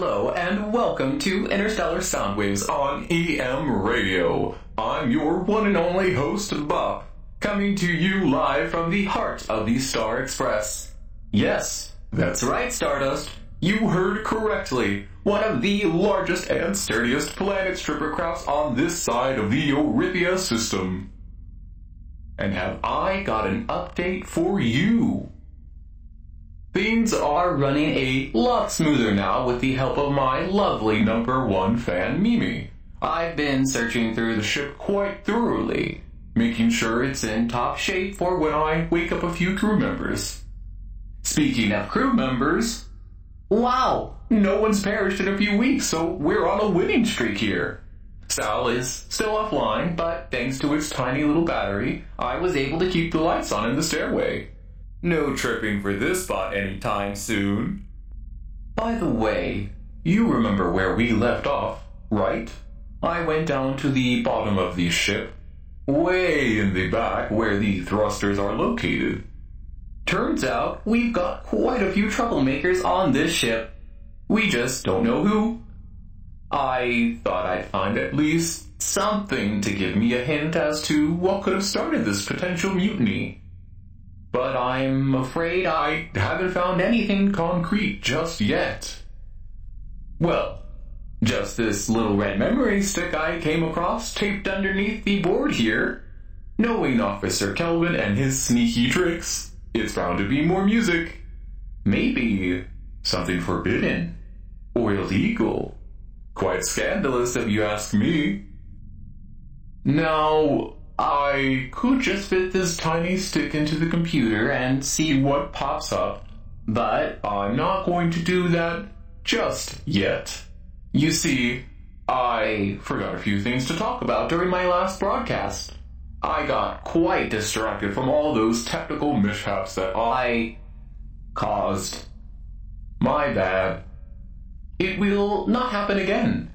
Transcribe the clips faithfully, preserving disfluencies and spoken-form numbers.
Hello and welcome to Interstellar Soundwaves on E M Radio. I'm your one and only host, B O P, coming to you live from the heart of the Star Express. Yes, that's right, Stardust. You heard correctly. One of the largest and sturdiest planet stripper crafts on this side of the Eurypia system. And have I got an update for you? Things are running a lot smoother now with the help of my lovely number one fan, Mimi. I've been searching through the ship quite thoroughly, making sure it's in top shape for when I wake up a few crew members. Speaking of crew members, wow, no one's perished in a few weeks, so we're on a winning streak here. Sal is still offline, but thanks to its tiny little battery, I was able to keep the lights on in the stairway. No tripping for this spot anytime soon. By the way, you remember where we left off, right? I went down to the bottom of the ship, way in the back where the thrusters are located. Turns out we've got quite a few troublemakers on this ship. We just don't know who. I thought I'd find at least something to give me a hint as to what could have started this potential mutiny. But I'm afraid I haven't found anything concrete just yet. Well, just this little red memory stick I came across taped underneath the board here. Knowing Officer Kelvin and his sneaky tricks, it's bound to be more music. Maybe something forbidden or illegal. Quite scandalous if you ask me. Now, I could just fit this tiny stick into the computer and see what pops up, but I'm not going to do that just yet. You see, I forgot a few things to talk about during my last broadcast. I got quite distracted from all those technical mishaps that I caused. My bad. It will not happen again.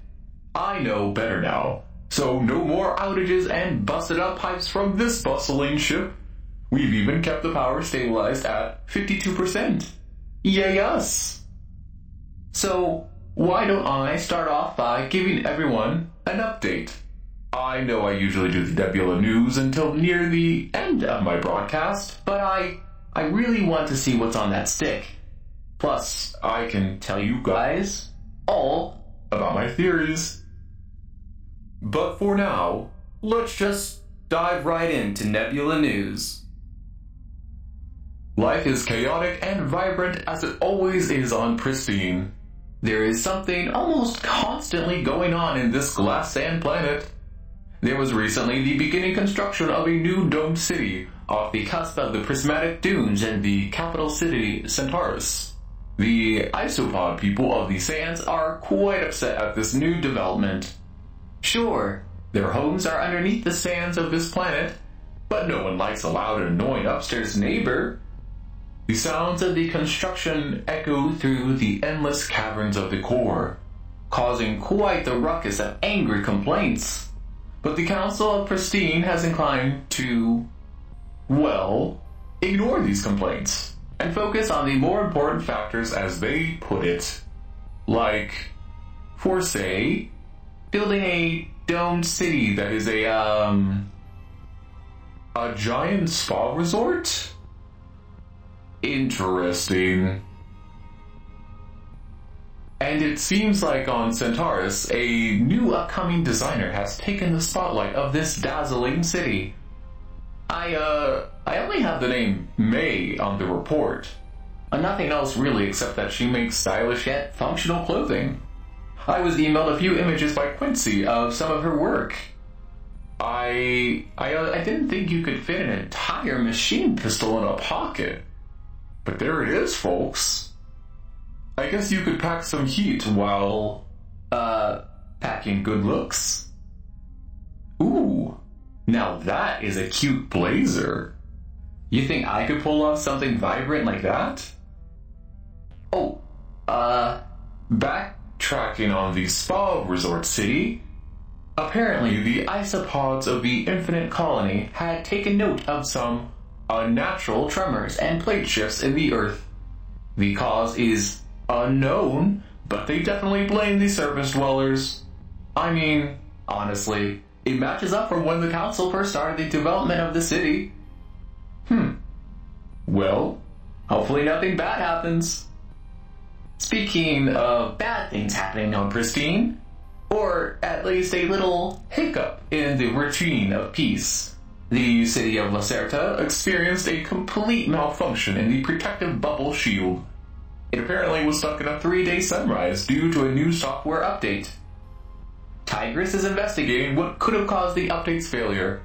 I know better now. So no more outages and busted-up pipes from this bustling ship. We've even kept the power stabilized at fifty-two percent. Yay us! So, why don't I start off by giving everyone an update? I know I usually do the Nebula News until near the end of my broadcast, but I, I really want to see what's on that stick. Plus, I can tell you guys all about my theories. But for now, let's just dive right into Nebula News. Life is chaotic and vibrant as it always is on Pristine. There is something almost constantly going on in this glass sand planet. There was recently the beginning construction of a new domed city off the cusp of the Prismatic Dunes in the capital city, Centaurus. The Isopod people of the Sands are quite upset at this new development. Sure, their homes are underneath the sands of this planet, but no one likes a loud and annoying upstairs neighbor. The sounds of the construction echo through the endless caverns of the core, causing quite the ruckus of angry complaints. But the Council of Pristine has inclined to, well, ignore these complaints and focus on the more important factors as they put it. Like, for say, building a domed city that is a, um, a giant spa resort? Interesting. And it seems like on Centaurus, a new upcoming designer has taken the spotlight of this dazzling city. I, uh, I only have the name May on the report. And nothing else really except that she makes stylish yet functional clothing. I was emailed a few images by Quincy of some of her work. I, I I didn't think you could fit an entire machine pistol in a pocket. But there it is, folks. I guess you could pack some heat while, uh, packing good looks. Ooh, now that is a cute blazer. You think I could pull off something vibrant like that? Oh, uh, back... Tracking on the spa resort city, apparently the isopods of the infinite colony had taken note of some unnatural tremors and plate shifts in the Earth. The cause is unknown, but they definitely blame the surface dwellers. I mean, honestly, it matches up from when the council first started the development of the city. Hmm. Well, hopefully nothing bad happens. Speaking of bad things happening on Pristine, or at least a little hiccup in the routine of peace, the city of La Certa experienced a complete malfunction in the protective bubble shield. It apparently was stuck in a three-day sunrise due to a new software update. Tigris is investigating what could have caused the update's failure,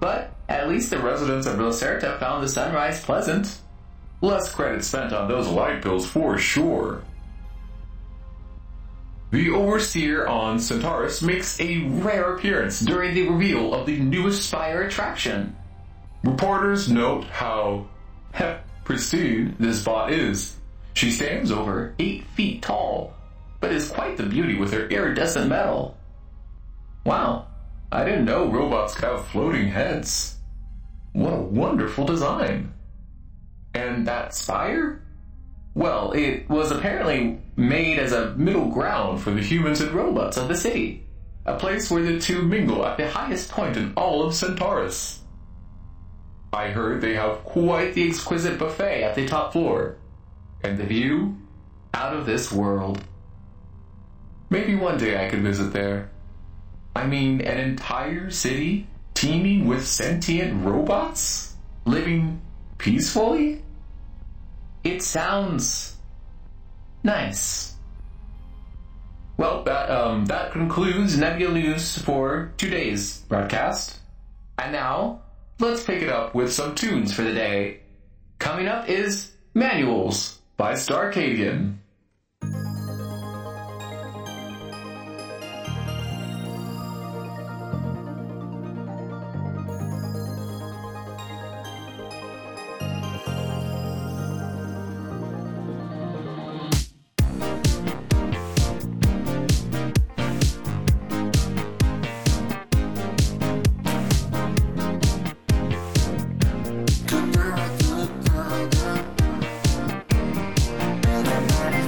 but at least the residents of La Certa found the sunrise pleasant. Less credit spent on those light bills for sure. The Overseer on Centaurus makes a rare appearance during the reveal of the newest Spire attraction. Reporters note how heh, pristine this bot is. She stands over eight feet tall, but is quite the beauty with her iridescent metal. Wow, I didn't know robots could have floating heads. What a wonderful design. And that spire? Well, it was apparently made as a middle ground for the humans and robots of the city, a place where the two mingle at the highest point in all of Centaurus. I heard they have quite the exquisite buffet at the top floor, and the view? Out of this world. Maybe one day I could visit there. I mean, an entire city teeming with sentient robots? Living peacefully? It sounds nice. Well, that um, that concludes Nebula News for today's broadcast. And now, let's pick it up with some tunes for the day. Coming up is Manuals by Starcadian. We'll be right back.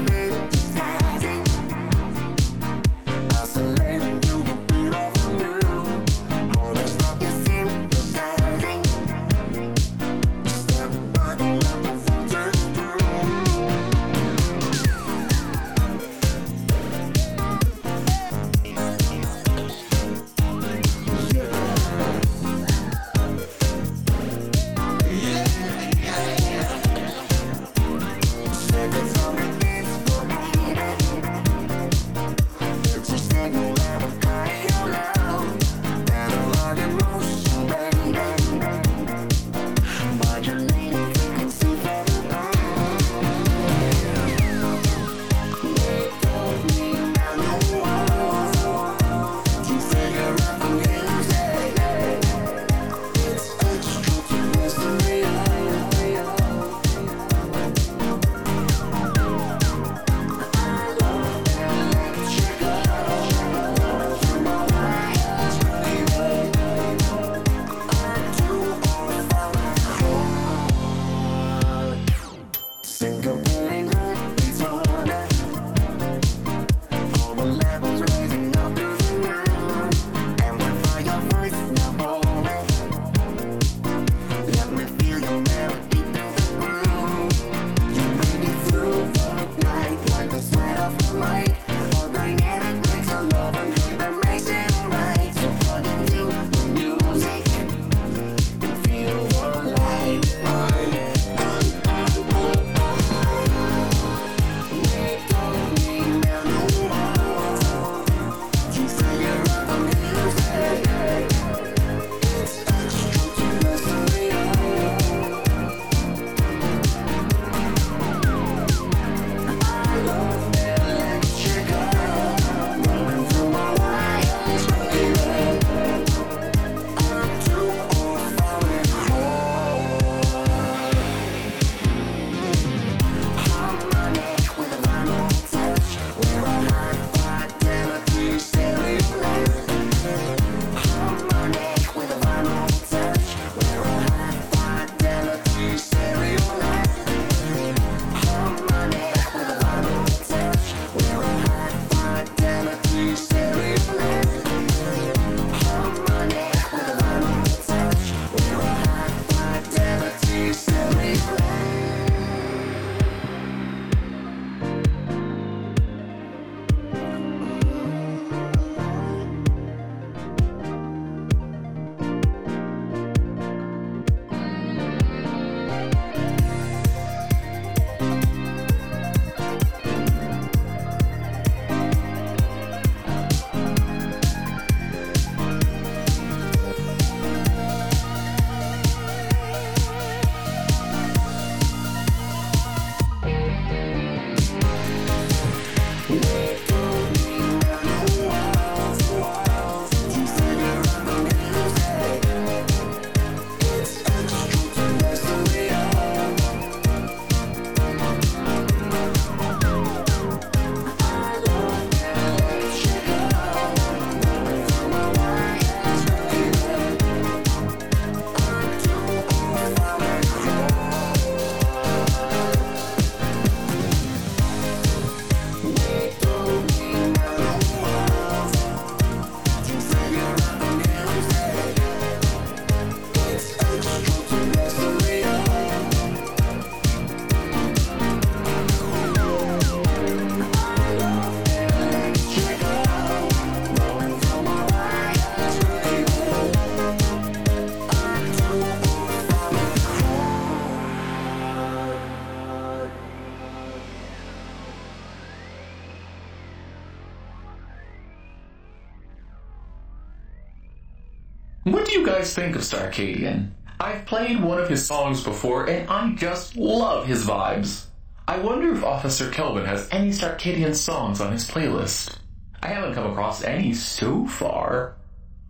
What do you guys think of Starcadian? I've played one of his songs before, and I just love his vibes. I wonder if Officer Kelvin has any Starcadian songs on his playlist. I haven't come across any so far.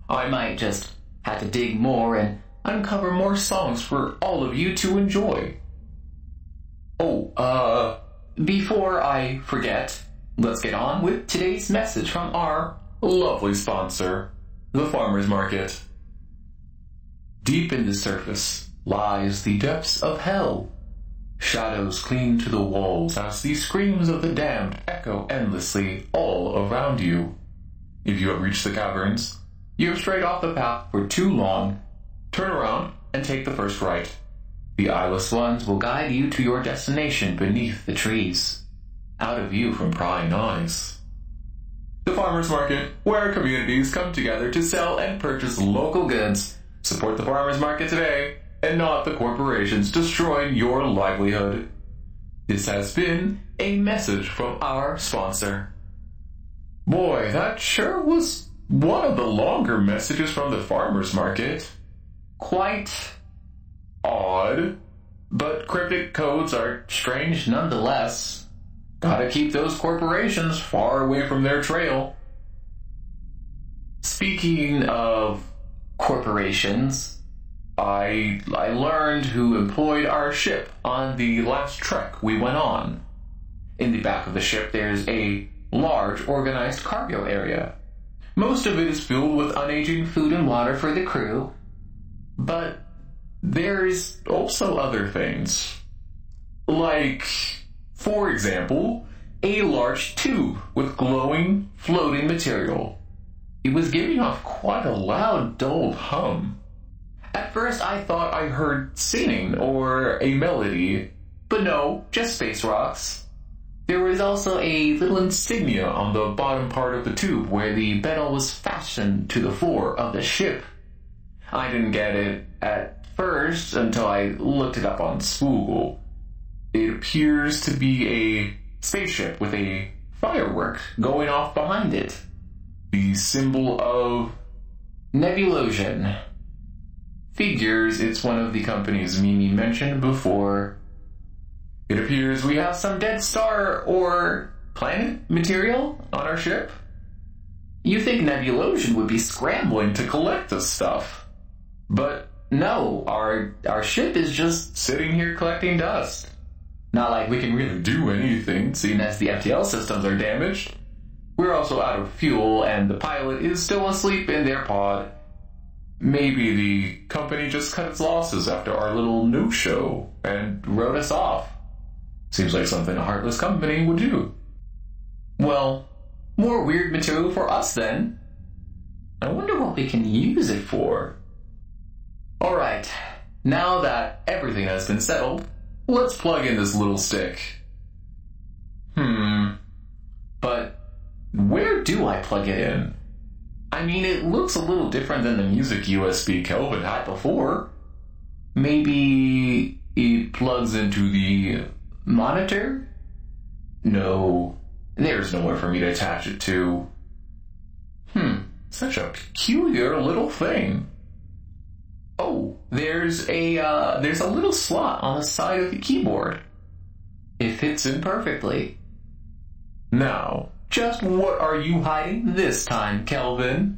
I might just have to dig more and uncover more songs for all of you to enjoy. Oh, uh, before I forget, let's get on with today's message from our lovely sponsor, the Farmers Market. Deep in the surface lies the depths of hell. Shadows cling to the walls as the screams of the damned echo endlessly all around you. If you have reached the caverns, you have strayed off the path for too long. Turn around and take the first right. The Eyeless Ones will guide you to your destination beneath the trees, out of view from prying eyes. The Farmers Market, where communities come together to sell and purchase local goods. Support the Farmers Market today, and not the corporations destroying your livelihood. This has been a message from our sponsor. Boy, that sure was one of the longer messages from the Farmers Market. Quite odd, but cryptic codes are strange nonetheless. Gotta keep those corporations far away from their trail. Speaking of corporations, I I learned who employed our ship on the last trek we went on. In the back of the ship there's a large organized cargo area. Most of it is filled with unaging food and water for the crew, but there's also other things. Like, for example, a large tube with glowing, floating material. It was giving off quite a loud, dull hum. At first I thought I heard singing or a melody, but no, just space rocks. There was also a little insignia on the bottom part of the tube where the metal was fastened to the floor of the ship. I didn't get it at first until I looked it up on Spoogle. It appears to be a spaceship with a firework going off behind it. The symbol of Nebulosion. Figures it's one of the companies Mimi mentioned before. It appears we have some dead star or planet material on our ship. You think Nebulosion would be scrambling to collect this stuff. But no, our our ship is just sitting here collecting dust. Not like we can really do anything, seeing as the F T L systems are damaged. We're also out of fuel, and the pilot is still asleep in their pod. Maybe the company just cut its losses after our little no-show and wrote us off. Seems like something a heartless company would do. Well, more weird material for us then. I wonder what we can use it for. Alright, now that everything has been settled, let's plug in this little stick. Hmm, but where do I plug it in? I mean, it looks a little different than the music U S B Kelvin had before. Maybe it plugs into the monitor? No, there's nowhere for me to attach it to. Hmm, such a peculiar little thing. Oh, there's a, uh, there's a little slot on the side of the keyboard. It fits in perfectly. Now, just what are you hiding this time, Kelvin?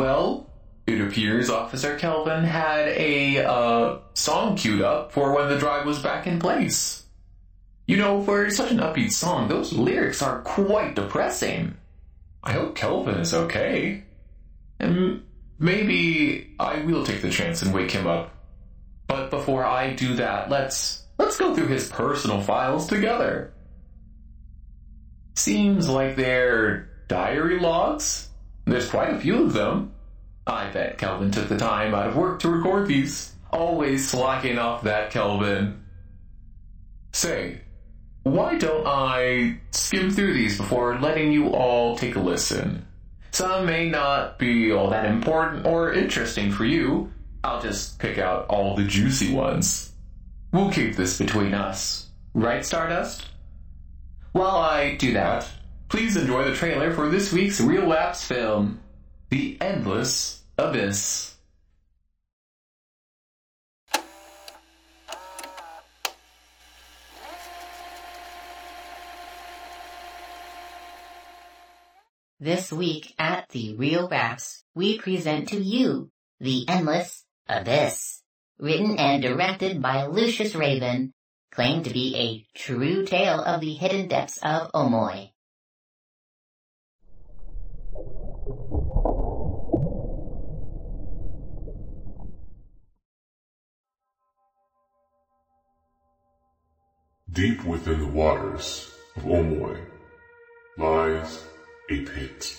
Well, it appears Officer Kelvin had a uh, song queued up for when the drive was back in place. You know, for such an upbeat song, those lyrics are quite depressing. I hope Kelvin is okay. And maybe I will take the chance and wake him up. But before I do that, let's let's go through his personal files together. Seems like they're diary logs. There's quite a few of them. I bet Kelvin took the time out of work to record these. Always slacking off that Kelvin. Say, why don't I skim through these before letting you all take a listen? Some may not be all that important or interesting for you. I'll just pick out all the juicy ones. We'll keep this between us. Right, Stardust? While I do that, please enjoy the trailer for this week's Real Lapse film, The Endless Abyss. This week at The Real Lapse, we present to you The Endless Abyss, written and directed by Lucius Raven, claimed to be a true tale of the hidden depths of Omoy. Deep within the waters of Omoy lies a pit.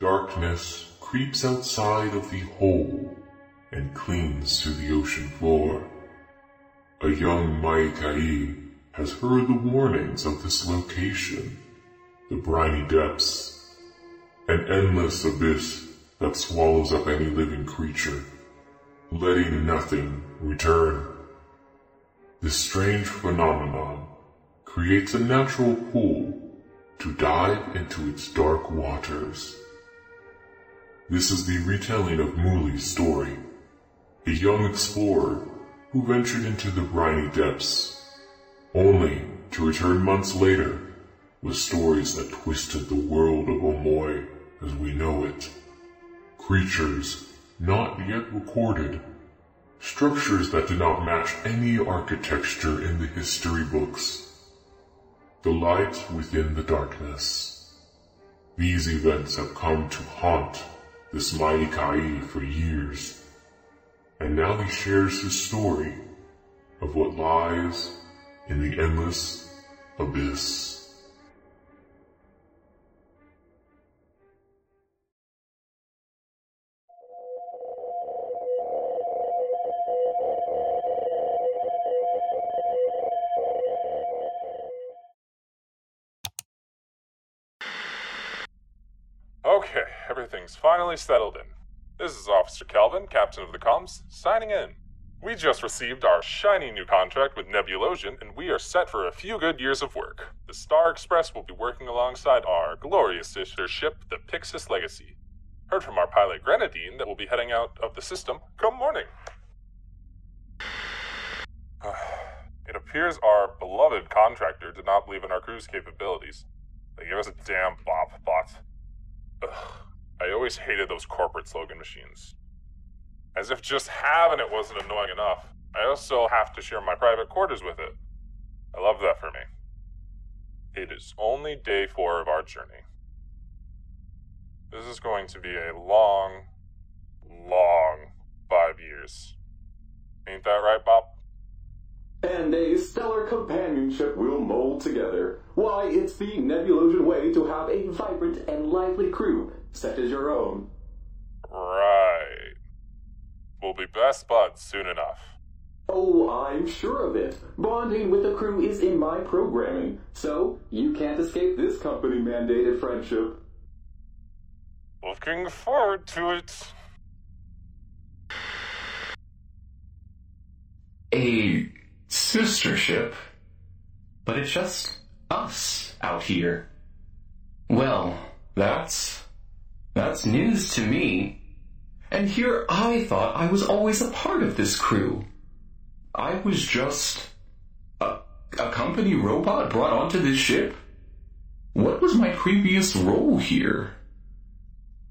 Darkness creeps outside of the hole and clings to the ocean floor. A young Maikai has heard the warnings of this location, the briny depths, an endless abyss that swallows up any living creature, letting nothing return. This strange phenomenon creates a natural pool to dive into its dark waters. This is the retelling of Muli's story, a young explorer who ventured into the briny depths, only to return months later with stories that twisted the world of Omoy as we know it. Creatures not yet recorded, structures that did not match any architecture in the history books, the light within the darkness. These events have come to haunt this mighty Kai for years, and now he shares his story of what lies in the endless abyss. Okay, everything's finally settled in. This is Officer Kelvin, Captain of the Comms, signing in. We just received our shiny new contract with Nebulosion, and we are set for a few good years of work. The Star Express will be working alongside our glorious sister ship, the Pyxis Legacy. Heard from our pilot Grenadine that we'll be heading out of the system come morning. It appears our beloved contractor did not believe in our crew's capabilities. They gave us a damn bop bot. Ugh, I always hated those corporate slogan machines. As if just having it wasn't annoying enough, I also have to share my private quarters with it. I love that for me. It is only day four of our journey. This is going to be a long, long five years. Ain't that right, Bob? And a stellar companionship will mold together. Why, it's the Nebulosian way to have a vibrant and lively crew, such as your own. Right. We'll be best buds soon enough. Oh, I'm sure of it. Bonding with the crew is in my programming, so you can't escape this company-mandated friendship. Looking forward to it. A sister ship, but it's just us out here. Well, that's that's news to me. And here I thought I was always a part of this crew. I was just a, a company robot brought onto this ship. What was my previous role here?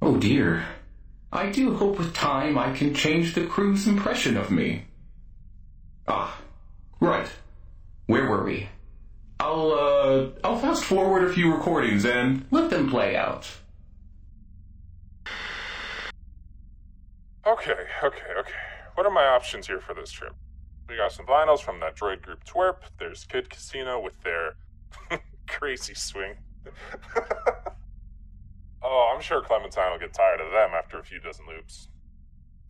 Oh dear, I do hope with time I can change the crew's impression of me. Ah, right. Where were we? I'll, uh, I'll fast forward a few recordings and let them play out. Okay, okay, okay. What are my options here for this trip? We got some vinyls from that droid group T W R P. There's Kid Casino with their crazy swing. Oh, I'm sure Clementine will get tired of them after a few dozen loops.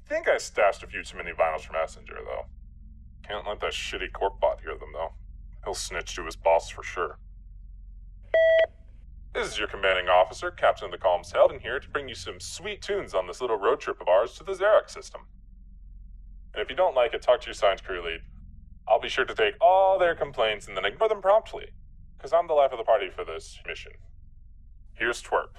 I think I stashed a few too many vinyls from Messenger, though. Can't let that shitty corp bot hear them, though. He'll snitch to his boss for sure. This is your commanding officer, Captain of the Columns Heldon here, to bring you some sweet tunes on this little road trip of ours to the Xerox system. And if you don't like it, talk to your science crew lead. I'll be sure to take all their complaints and then ignore them promptly, because I'm the life of the party for this mission. Here's T W R P.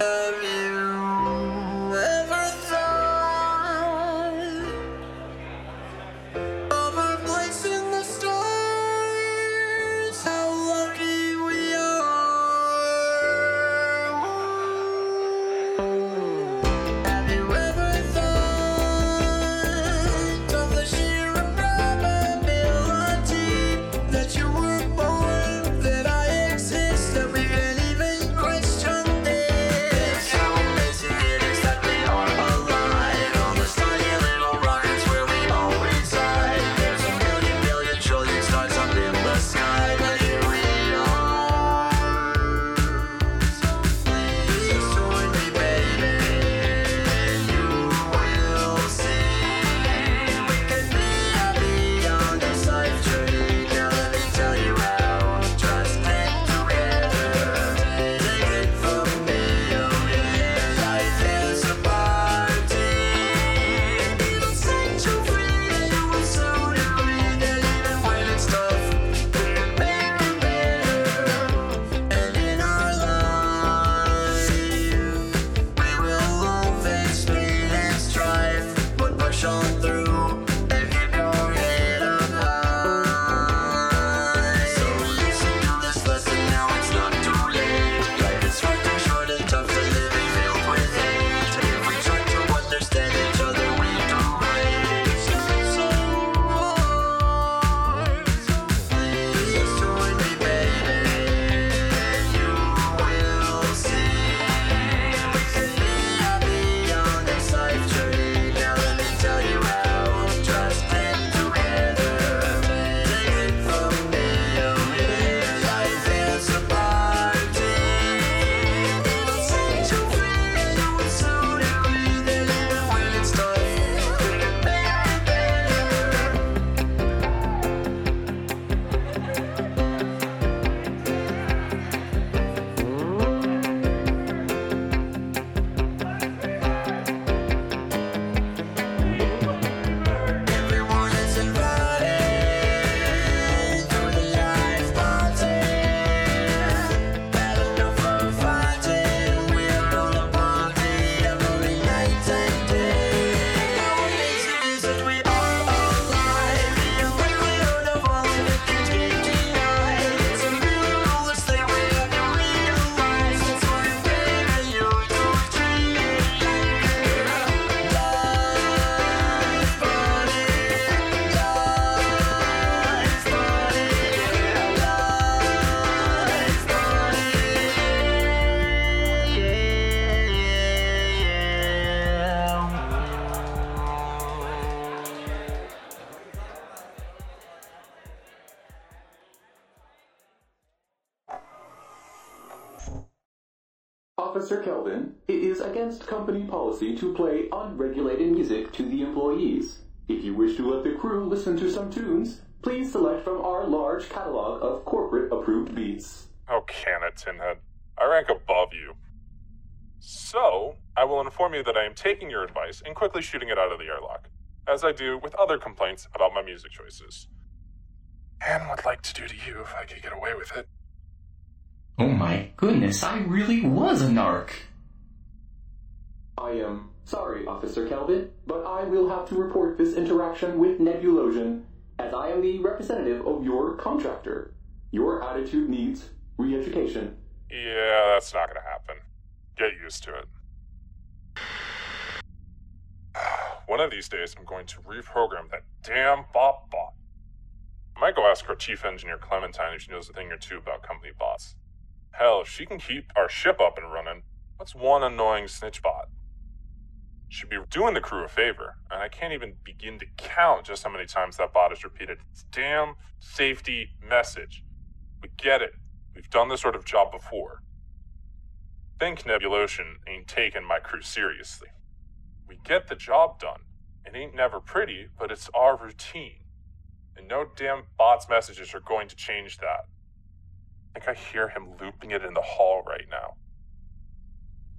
Have you ever thought of our place in the stars? How lucky we are. Have you ever thought of the sheer probability that you were born, that I exist, that we can even question? It's so amazing it is that we are alive on this tiny little rockets where we all reside. There's a million, billion, trillion stars up in the sky, but here we are. So please just join me, baby, and you will see. We can be happy on this life journey. Now let me tell you how. Just get together. Take it from me, oh yeah. Life is a party. It'll set you free, and you will soon agree that even when it's tough, we can make it better. And in our life, we will all face pain and strife, but push on through and keep your head up high. So listen to this lesson now, it's not too late. Life is hard and short and tough to live and filled with hate. If we try to understand each other, we do right. It's not so hard. So please just join me, baby, and you will see. We can be happy on this life journey. Now let me tell you how. Just get together. Take it from me, oh yeah. Life is a party. It'll set you free, and you will soon agree that even when it's tough, we can make it better. Everyone is invited to the life party. Had enough of fighting. We're all a party every night and day. How amazing is it we are alive? Feel like we are the only that can't be denied. It's a miracle this thing we have to realize. It's what it means and you do dream life party. Life party. Life party. Yeah, yeah, yeah. Officer Kelvin, it is against company policy to play unregulated music to the employees. If you wish to let the crew listen to some tunes, please select from our large catalog of corporate-approved beats. Oh, can it, Tinhead? I rank above you. So, I will inform you that I am taking your advice and quickly shooting it out of the airlock, as I do with other complaints about my music choices. And would like to do to you if I could get away with it. Oh my goodness, I really was a narc. I am sorry, Officer Kelvin, but I will have to report this interaction with Nebulosion, as I am the representative of your contractor. Your attitude needs re-education. Yeah, that's not gonna happen. Get used to it. One of these days, I'm going to reprogram that damn bot bot. I might go ask our chief engineer, Clementine, if she knows a thing or two about company bots. Hell, if she can keep our ship up and running, what's one annoying snitch bot? Should be doing the crew a favor, and I can't even begin to count just how many times that bot has repeated its damn safety message. We get it. We've done this sort of job before. Think Nebulosion ain't taking my crew seriously. We get the job done. It ain't never pretty, but it's our routine. And no damn bot's messages are going to change that. I think I hear him looping it in the hall right now.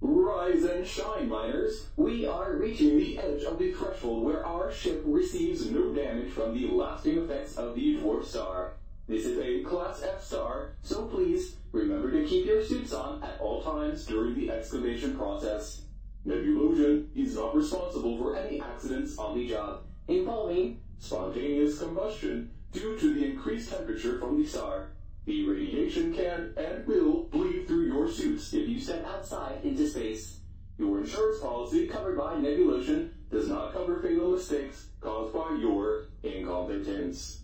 Rise and shine, miners. We are reaching the edge of the threshold where our ship receives no damage from the lasting effects of the dwarf star. This is a Class F star, so please remember to keep your suits on at all times during the excavation process. Nebulosion is not responsible for any accidents on the job involving spontaneous combustion due to the increased temperature from the star. The radiation can and will bleed through your suits if you step outside into space. Your insurance policy covered by Nebulosion does not cover fatal mistakes caused by your incompetence.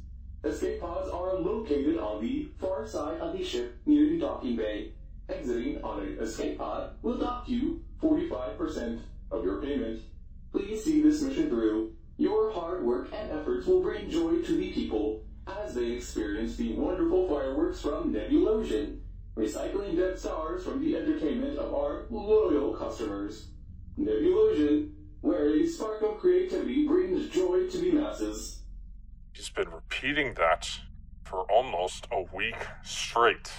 Escape pods are located on the far side of the ship near the docking bay. Exiting on an escape pod will dock you forty-five percent of your payment. Please see this mission through. Your hard work and efforts will bring joy to the people as they experience the wonderful fireworks from Nebulosion, recycling dead stars from the entertainment of our loyal customers. Nebulosion, where a spark of creativity brings joy to the masses. He's been repeating that for almost a week straight.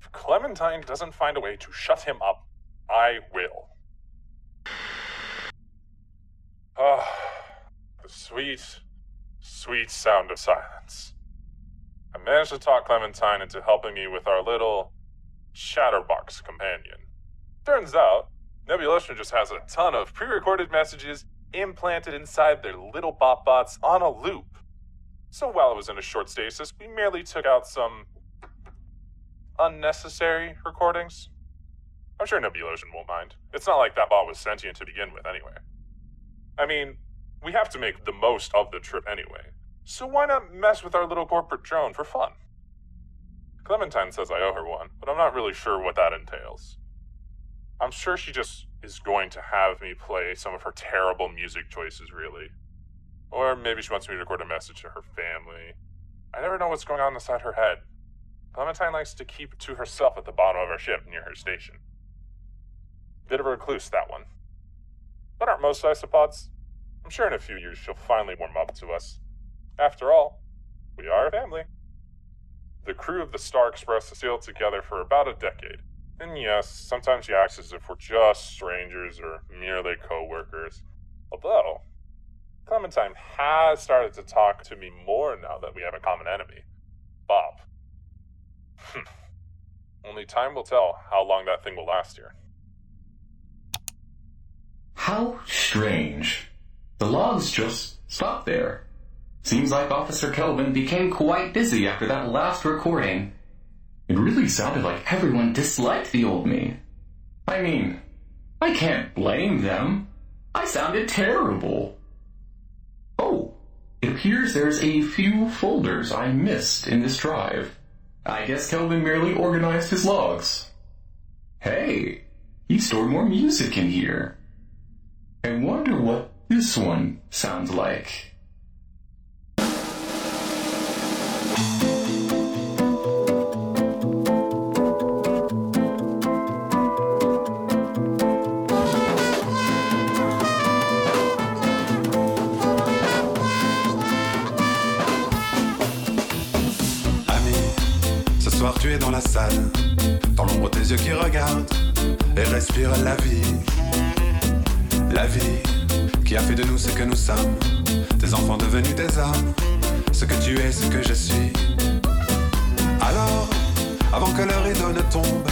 If Clementine doesn't find a way to shut him up, I will. Ah, the sweet... sweet sound of silence. I managed to talk Clementine into helping me with our little chatterbox companion. Turns out, Nebulosion just has a ton of pre-recorded messages implanted inside their little bot bots on a loop. So while it was in a short stasis, we merely took out some unnecessary recordings. I'm sure Nebulosion won't mind. It's not like that bot was sentient to begin with anyway. I mean, we have to make the most of the trip anyway, so why not mess with our little corporate drone for fun? Clementine says I owe her one, but I'm not really sure what that entails. I'm sure she just is going to have me play some of her terrible music choices, really. Or maybe she wants me to record a message to her family. I never know what's going on inside her head. Clementine likes to keep it to herself at the bottom of her ship near her station. Bit of a recluse, that one. But aren't most isopods? I'm sure in a few years she'll finally warm up to us. After all, we are a family. The crew of the Star Express has sailed together for about a decade. And yes, sometimes she acts as if we're just strangers or merely co-workers. Although, Clementine has started to talk to me more now that we have a common enemy, Bob. Hm. Only time will tell how long that thing will last here. How strange. The logs just stopped there. Seems like Officer Kelvin became quite busy after that last recording. It really sounded like everyone disliked the old me. I mean, I can't blame them. I sounded terrible. Oh, it appears there's a few folders I missed in this drive. I guess Kelvin merely organized his logs. Hey, he stored more music in here. I wonder what this one sounds like. Ami, ce soir tu es dans la salle, dans l'ombre tes yeux qui regardent et respirent la vie, la vie. Qui a fait de nous ce que nous sommes, des enfants devenus des hommes, ce que tu es, ce que je suis. Alors, avant que le rideau ne tombe,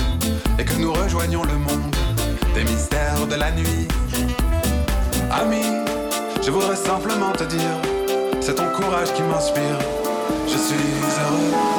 et que nous rejoignions le monde, des mystères de la nuit. Ami, je voudrais simplement te dire, c'est ton courage qui m'inspire, je suis heureux.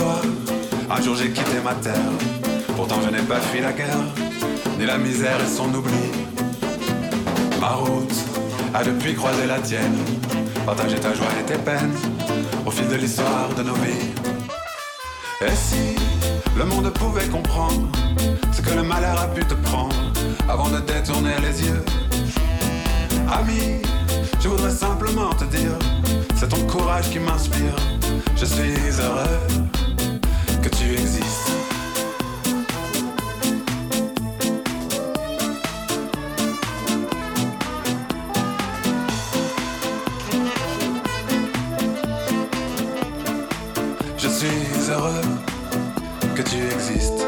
toi. Un jour j'ai quitté ma terre, pourtant je n'ai pas fui la guerre, ni la misère et son oubli. Ma route a depuis croisé la tienne, partager ta joie et tes peines au fil de l'histoire de nos vies. Et si le monde pouvait comprendre ce que le malheur a pu te prendre avant de détourner les yeux. Ami, je voudrais simplement te dire, c'est ton courage qui m'inspire. Je suis heureux que tu existes. Je suis heureux que tu existes.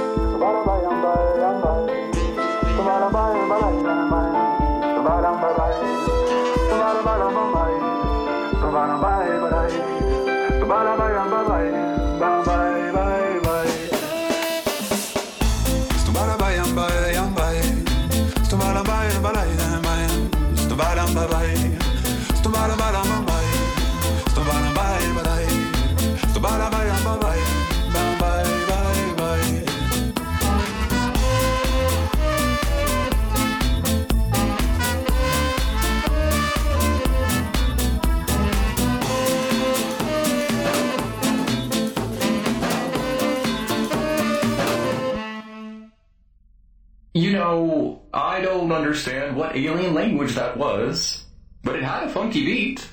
You know, I don't understand what alien language that was, but it had a funky beat.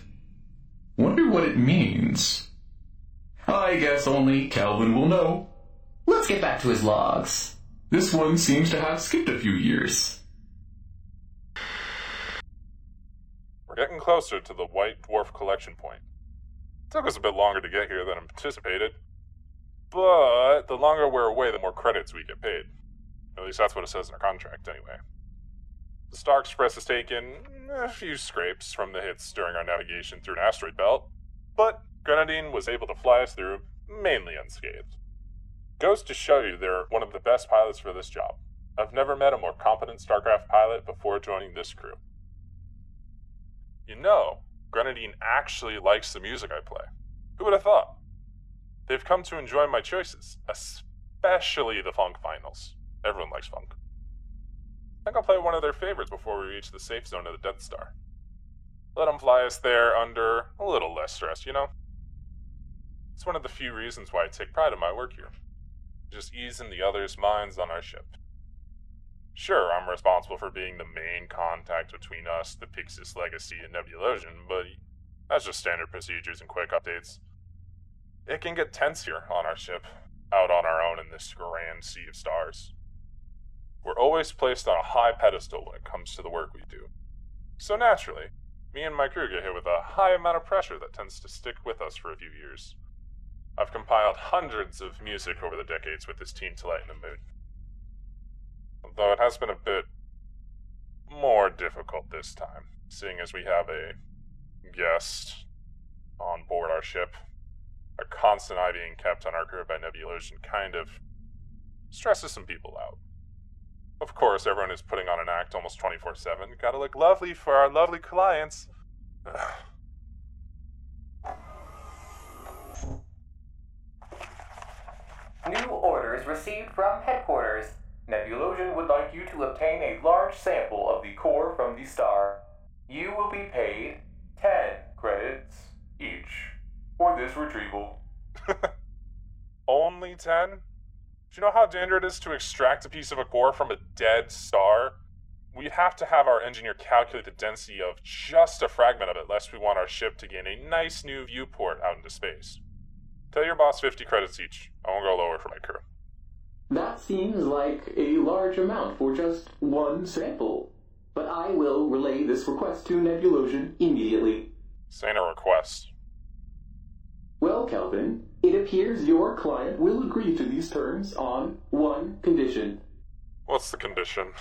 Wonder what it means. I guess only Kelvin will know. Let's get back to his logs. This one seems to have skipped a few years. We're getting closer to the white dwarf collection point. It took us a bit longer to get here than anticipated, but the longer we're away, the more credits we get paid. At least that's what it says in our contract, anyway. The Star Express has taken a few scrapes from the hits during our navigation through an asteroid belt, but Grenadine was able to fly us through mainly unscathed. Goes to show you they're one of the best pilots for this job. I've never met a more competent StarCraft pilot before joining this crew. You know, Grenadine actually likes the music I play. Who would have thought? They've come to enjoy my choices, especially the Funk Finals. Everyone likes funk. I think I'll play one of their favorites before we reach the safe zone of the Death Star. Let them fly us there under a little less stress, you know? It's one of the few reasons why I take pride in my work here. Just easing the others' minds on our ship. Sure, I'm responsible for being the main contact between us, the Pyxis Legacy, and Nebulosion, but that's just standard procedures and quick updates. It can get tense here on our ship, out on our own in this grand sea of stars. We're always placed on a high pedestal when it comes to the work we do. So naturally, me and my crew get hit with a high amount of pressure that tends to stick with us for a few years. I've compiled hundreds of music over the decades with this team to lighten the mood. Although it has been a bit more difficult this time, seeing as we have a guest on board our ship. A constant eye being kept on our crew by Nebulosion kind of stresses some people out. Of course, everyone is putting on an act almost twenty-four seven. Gotta look lovely for our lovely clients. New orders received from headquarters. Nebulosion would like you to obtain a large sample of the core from the star. You will be paid ten credits each for this retrieval. Only ten? Do you know how dangerous it is to extract a piece of a core from a dead star? We'd have to have our engineer calculate the density of just a fragment of it, lest we want our ship to gain a nice new viewport out into space. Tell your boss fifty credits each. I won't go lower for my crew. That seems like a large amount for just one sample, but I will relay this request to Nebulosion immediately. This ain't a request. Well, Kelvin, it appears your client will agree to these terms on one condition. What's the condition?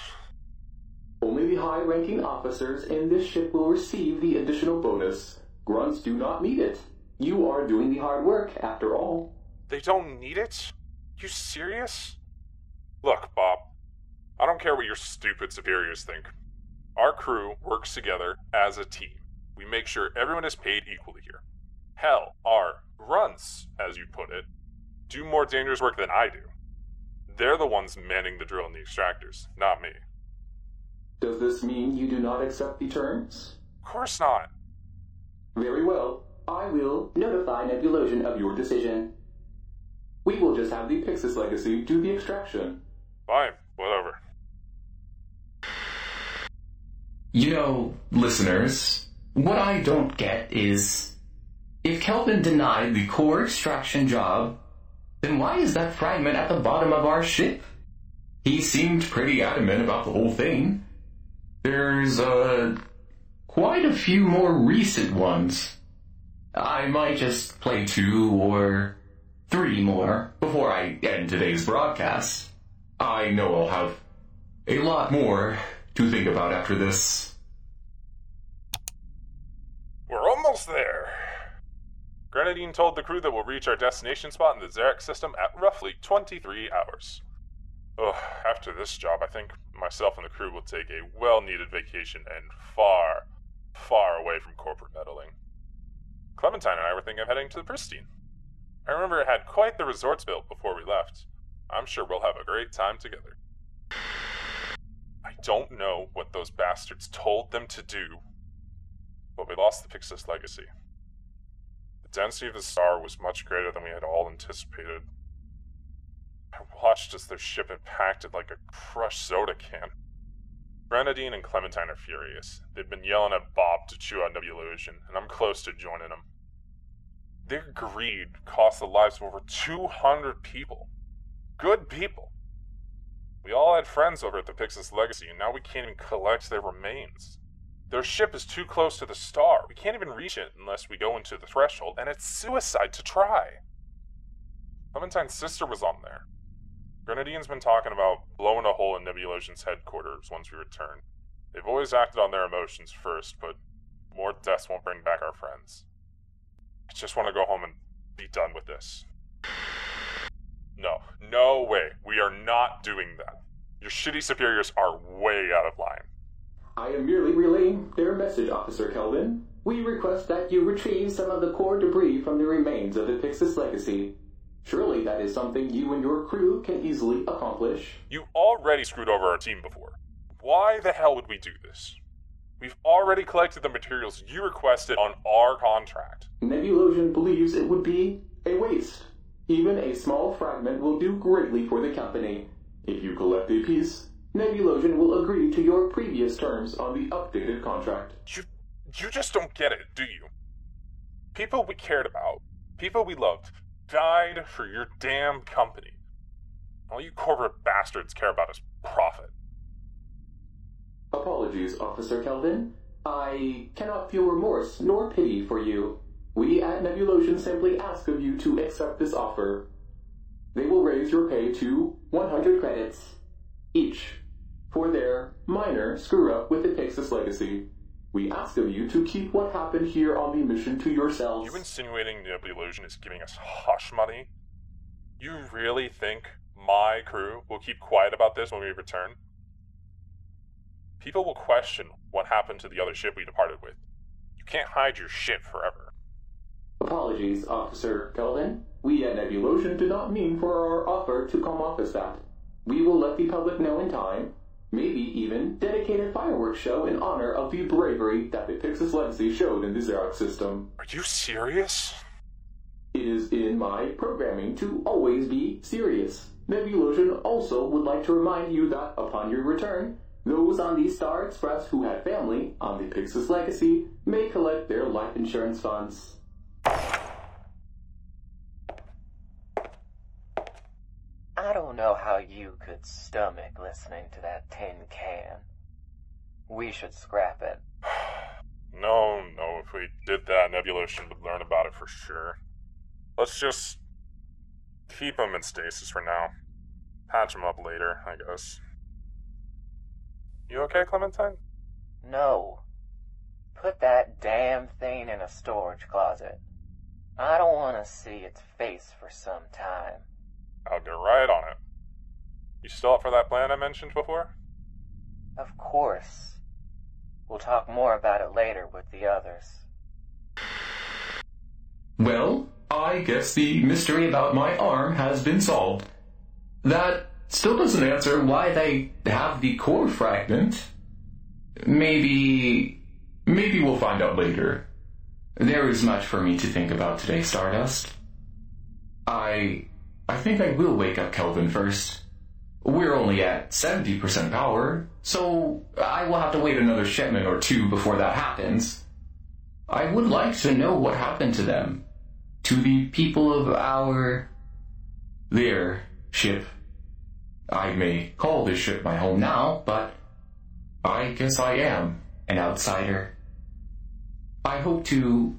Only the high-ranking officers in this ship will receive the additional bonus. Grunts do not need it. You are doing the hard work, after all. They don't need it? You serious? Look, Bob, I don't care what your stupid superiors think. Our crew works together as a team. We make sure everyone is paid equally here. Hell, our grunts, as you put it, do more dangerous work than I do. They're the ones manning the drill and the extractors, not me. Does this mean you do not accept the terms? Of course not. Very well. I will notify Nebulosion of your decision. We will just have the Pyxis Legacy do the extraction. Fine. Whatever. You know, listeners, what I don't get is, if Kelvin denied the core extraction job, then why is that fragment at the bottom of our ship? He seemed pretty adamant about the whole thing. There's, uh, quite a few more recent ones. I might just play two or three more before I end today's broadcast. I know I'll have a lot more to think about after this. We're almost there. Grenadine told the crew that we'll reach our destination spot in the Xerx system at roughly twenty-three hours. Ugh, after this job, I think myself and the crew will take a well-needed vacation and far, far away from corporate meddling. Clementine and I were thinking of heading to the Pristine. I remember it had quite the resorts built before we left. I'm sure we'll have a great time together. I don't know what those bastards told them to do, but we lost the Pyxis Legacy. The density of the star was much greater than we had all anticipated. I watched as their ship impacted like a crushed soda can. Grenadine and Clementine are furious. They've been yelling at Bob to chew out Nebulosion, and I'm close to joining them. Their greed cost the lives of over two hundred people. Good people. We all had friends over at the Pyxis Legacy, and now we can't even collect their remains. Their ship is too close to the star. We can't even reach it unless we go into the threshold, and it's suicide to try. Clementine's sister was on there. Grenadine's been talking about blowing a hole in Nebulosion's headquarters once we return. They've always acted on their emotions first, but more deaths won't bring back our friends. I just want to go home and be done with this. No, no way. We are not doing that. Your shitty superiors are way out of line. I am merely relaying their message, Officer Kelvin. We request that you retrieve some of the core debris from the remains of the Pyxis Legacy. Surely that is something you and your crew can easily accomplish. You already screwed over our team before. Why the hell would we do this? We've already collected the materials you requested on our contract. Nebulosion believes it would be a waste. Even a small fragment will do greatly for the company. If you collect a piece, Nebulosion will agree to your previous terms on the updated contract. You, you just don't get it, do you? People we cared about, people we loved, died for your damn company. All you corporate bastards care about is profit. Apologies, Officer Kelvin. I cannot feel remorse nor pity for you. We at Nebulosion simply ask of you to accept this offer. They will raise your pay to one hundred credits each for their minor screw-up with the Pyxis Legacy. We ask of you to keep what happened here on the mission to yourselves. You insinuating Nebulosion is giving us hush money? You really think my crew will keep quiet about this when we return? People will question what happened to the other ship we departed with. You can't hide your shit forever. Apologies, Officer Kelvin. We at Nebulosion do not mean for our offer to come off as that. We will let the public know in time, maybe even dedicate a fireworks show in honor of the bravery that the Pyxis Legacy showed in the Xerox system. Are you serious? It is in my programming to always be serious. Nebulosion also would like to remind you that upon your return, those on the Star Express who had family on the Pyxis Legacy may collect their life insurance funds. I don't know how you could stomach listening to that tin can. We should scrap it. No, no, if we did that, Nebulosion would learn about it for sure. Let's just keep them in stasis for now. Patch them up later, I guess. You okay, Clementine? No. Put that damn thing in a storage closet. I don't want to see its face for some time. I'll get right on it. You still up for that plan I mentioned before? Of course. We'll talk more about it later with the others. Well, I I guess the mystery about my arm has been solved. That still doesn't answer why they have the core fragment. Maybe... maybe we'll find out later. There is much for me to think about today, Stardust. I... I think I will wake up Kelvin first. We're only at seventy percent power, so I will have to wait another shipment or two before that happens. I would like to know what happened to them. To the people of our... their ship. I may call this ship my home now, but I guess I am an outsider. I hope to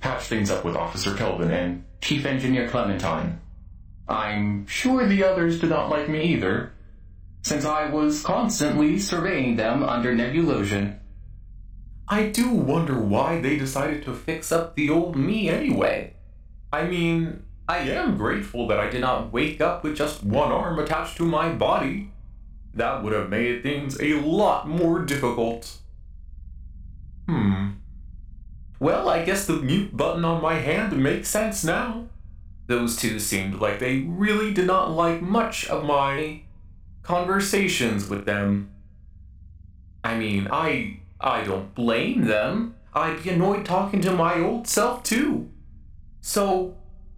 patch things up with Officer Kelvin and Chief Engineer Clementine. I'm sure the others do not like me either, since I was constantly surveying them under Nebulosion. I do wonder why they decided to fix up the old me anyway. I mean, I am grateful that I did not wake up with just one arm attached to my body. That would have made things a lot more difficult. Hmm. Well, I guess the mute button on my hand makes sense now. Those two seemed like they really did not like much of my conversations with them. I mean, I... I don't blame them. I'd be annoyed talking to my old self, too. So,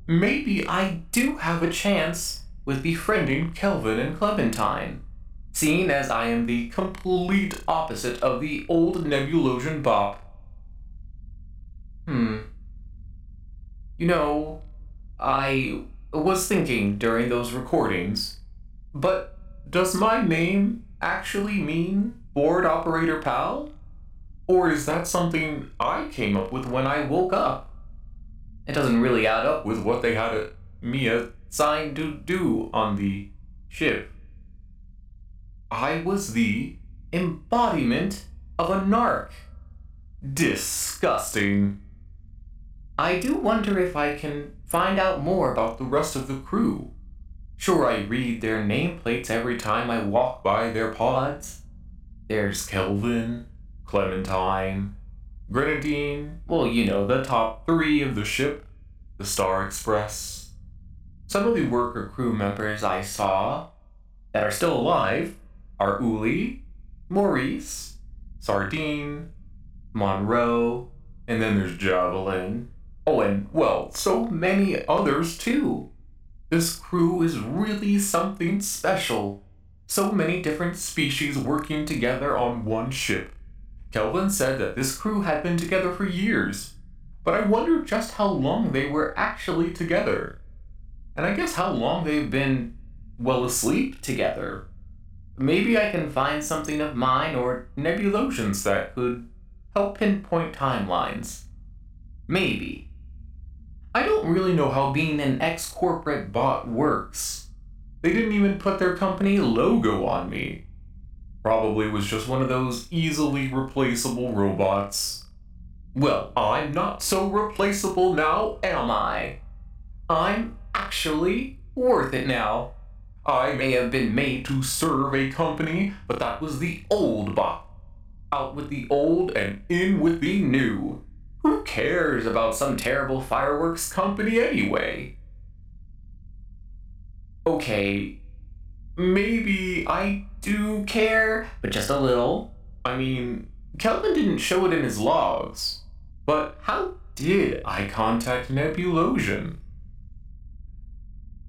maybe I do have a chance with befriending Kelvin and Clementine, seeing as I am the complete opposite of the old Nebulosian Bop. Hmm. You know, I was thinking during those recordings, but does my name actually mean Board Operator Pal? Or is that something I came up with when I woke up? It doesn't really add up with what they had a, me assigned to do on the ship. I was the embodiment of a narc. Disgusting. I do wonder if I can find out more about the rest of the crew. Sure, I read their nameplates every time I walk by their pods. There's Kelvin, Clementine, Grenadine, well, you know, the top three of the ship, the Star Express. Some of the worker crew members I saw that are still alive are Uli, Maurice, Sardine, Monroe, and then there's Javelin. Oh, and, well, so many others, too. This crew is really something special. So many different species working together on one ship. Kelvin said that this crew had been together for years, but I wonder just how long they were actually together. And I guess how long they've been, well, asleep together. Maybe I can find something of mine or Nebulosians that could help pinpoint timelines. Maybe. I don't really know how being an ex-corporate bot works. They didn't even put their company logo on me. Probably was just one of those easily replaceable robots. Well, I'm not so replaceable now, am I? I'm actually worth it now. I may have been made to serve a company, but that was the old bot. Out with the old and in with the new. Who cares about some terrible fireworks company anyway? Okay, maybe I do care, but just a little. I mean, Kelvin didn't show it in his logs, but how did I contact Nebulosion?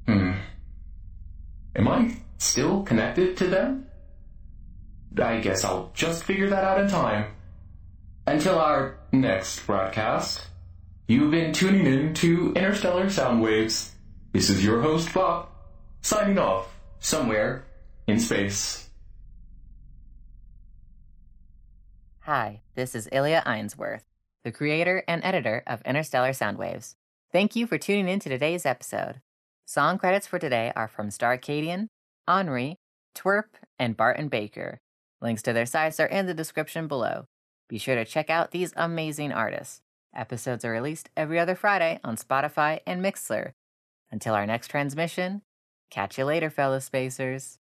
Hmm. Am I still connected to them? I guess I'll just figure that out in time. Until our next broadcast, you've been tuning in to Interstellar Soundwaves. This is your host, Bob, signing off somewhere in space. Hi, this is Ilya Ainsworth, the creator and editor of Interstellar Soundwaves. Thank you for tuning in to today's episode. Song credits for today are from Starcadian, Henri, T W R P, and Barton Baker. Links to their sites are in the description below. Be sure to check out these amazing artists. Episodes are released every other Friday on Spotify and Mixlr. Until our next transmission, catch you later, fellow spacers.